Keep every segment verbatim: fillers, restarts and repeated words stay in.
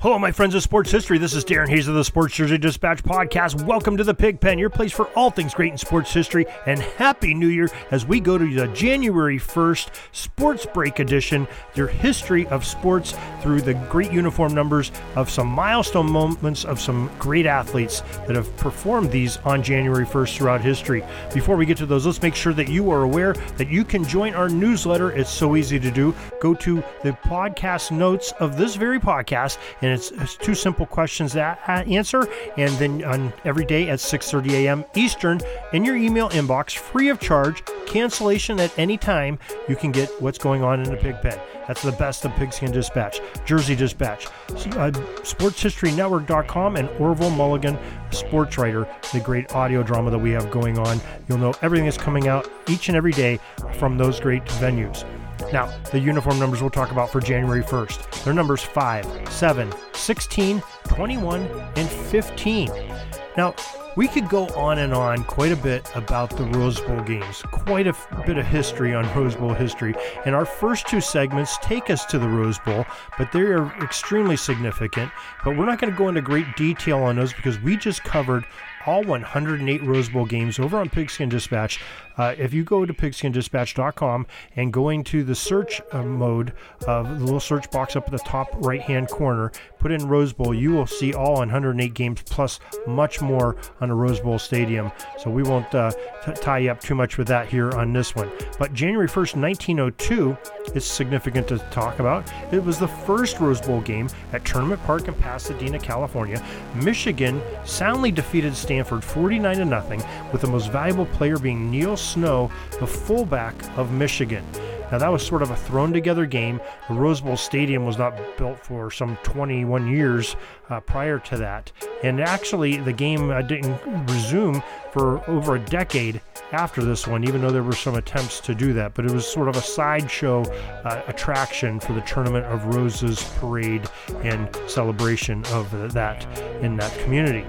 Hello, my friends of sports history. This is Darren Hayes of the Sports Jersey Dispatch podcast. Welcome to the Pigpen, your place for all things great in sports history, and Happy New Year as we go to the January first Sports Break Edition, their history of sports through the great uniform numbers of some milestone moments of some great athletes that have performed these on January first throughout history. Before we get to those, let's make sure that you are aware that you can join our newsletter. It's so easy to do. Go to the podcast notes of this very podcast, and And it's, it's two simple questions to answer, and then on every day at six thirty a.m. Eastern in your email inbox, free of charge, cancellation at any time, you can get what's going on in the Pigpen. That's the best of Pigskin Dispatch, Jersey Dispatch, uh, sports history network dot com, and Orville Mulligan, sports writer, the great audio drama that we have going on. You'll know everything that's coming out each and every day from those great venues. Now, the uniform numbers we'll talk about for January first. They're numbers five, seven, sixteen, twenty-one, and fifteen. Now, we could go on and on quite a bit about the Rose Bowl games, quite a bit of history on Rose Bowl history, and our first two segments take us to the Rose Bowl, but they are extremely significant, but we're not going to go into great detail on those because we just covered all one hundred eight Rose Bowl games over on Pigskin Dispatch. Uh, if you go to pigskin dispatch dot com and go into the search uh, mode of uh, the little search box up at the top right-hand corner, put in Rose Bowl, you will see all one hundred eight games plus much more on a Rose Bowl stadium. So we won't uh, t- tie you up too much with that here on this one. But January first, nineteen oh two is significant to talk about. It was the first Rose Bowl game at Tournament Park in Pasadena, California. Michigan soundly defeated Stanford forty-nine to nothing, with the most valuable player being Neil Snow, the fullback of Michigan. Now, that was sort of a thrown-together game. The Rose Bowl Stadium was not built for some twenty-one years uh, prior to that. And actually, the game uh, didn't resume for over a decade after this one, even though there were some attempts to do that. But it was sort of a sideshow uh, attraction for the Tournament of Roses parade and celebration of uh, that in that community.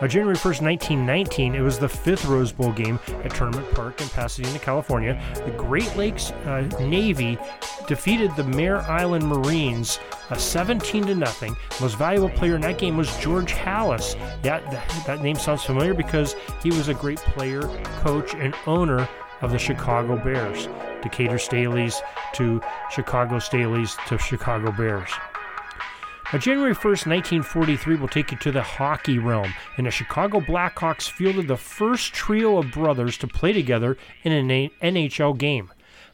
Now, January first, nineteen nineteen, it was the fifth Rose Bowl game at Tournament Park in Pasadena, California. The Great Lakes uh, Navy defeated the Mare Island Marines uh, seventeen to nothing. Most valuable player in that game was George Hallis. That, that, that name sounds familiar because he was a great player, coach, and owner of the Chicago Bears. Decatur Staley's to Chicago Staley's to Chicago Bears. Now, January first, nineteen forty-three, will take you to the hockey realm, and the Chicago Blackhawks fielded the first trio of brothers to play together in an N H L game.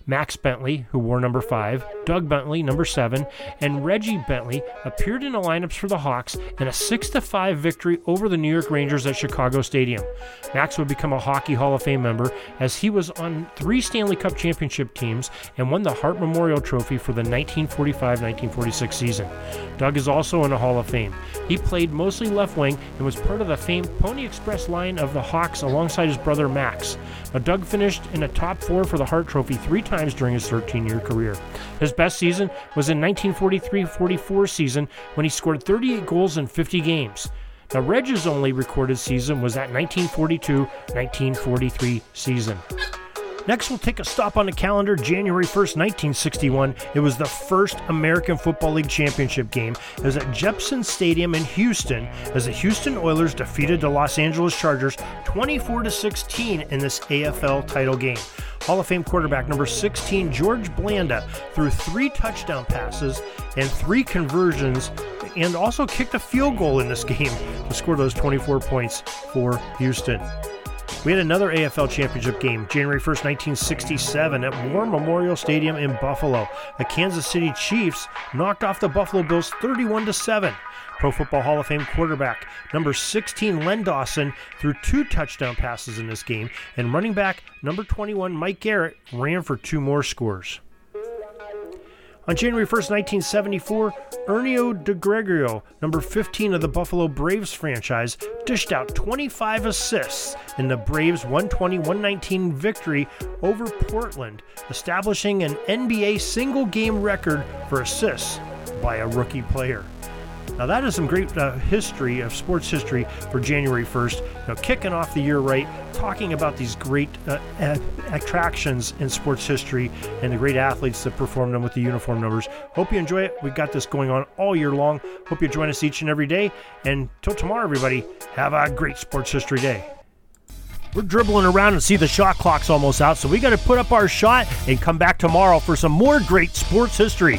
Max Bentley, who wore number five, Doug Bentley, number seven, and Reggie Bentley appeared in the lineups for the Hawks in a six to five victory over the New York Rangers at Chicago Stadium. Max would become a Hockey Hall of Fame member as he was on three Stanley Cup championship teams and won the Hart Memorial Trophy for the nineteen forty-five nineteen forty-six season. Doug is also in the Hall of Fame. He played mostly left wing and was part of the famed Pony Express line of the Hawks alongside his brother Max. Now, Doug finished in the top four for the Hart Trophy three times during his thirteen-year career. His best season was in nineteen forty-three forty-four season when he scored thirty-eight goals in fifty games. Now, Reg's only recorded season was that nineteen forty-two nineteen forty-three season. Next, we'll take a stop on the calendar, January first, nineteen sixty-one. It was the first American Football League championship game. It was at Jepson Stadium in Houston as the Houston Oilers defeated the Los Angeles Chargers twenty-four to sixteen in this A F L title game. Hall of Fame quarterback number sixteen, George Blanda, threw three touchdown passes and three conversions and also kicked a field goal in this game to score those twenty-four points for Houston. We had another A F L championship game, January first, nineteen sixty-seven, at War Memorial Stadium in Buffalo. The Kansas City Chiefs knocked off the Buffalo Bills thirty-one to seven. Pro Football Hall of Fame quarterback number sixteen, Len Dawson, threw two touchdown passes in this game, and running back number twenty-one, Mike Garrett, ran for two more scores. On January first, nineteen seventy-four, Ernio DeGregorio, number fifteen of the Buffalo Braves franchise, dished out twenty-five assists in the Braves' one twenty to one nineteen victory over Portland, establishing an N B A single-game record for assists by a rookie player. Now that is some great uh, history of sports history for January first. Now kicking off the year right, talking about these great uh, attractions in sports history and the great athletes that performed them with the uniform numbers. Hope you enjoy it. We've got this going on all year long. Hope you join us each and every day. And till tomorrow, everybody, have a great sports history day. We're dribbling around and see the shot clock's almost out, so we got to put up our shot and come back tomorrow for some more great sports history.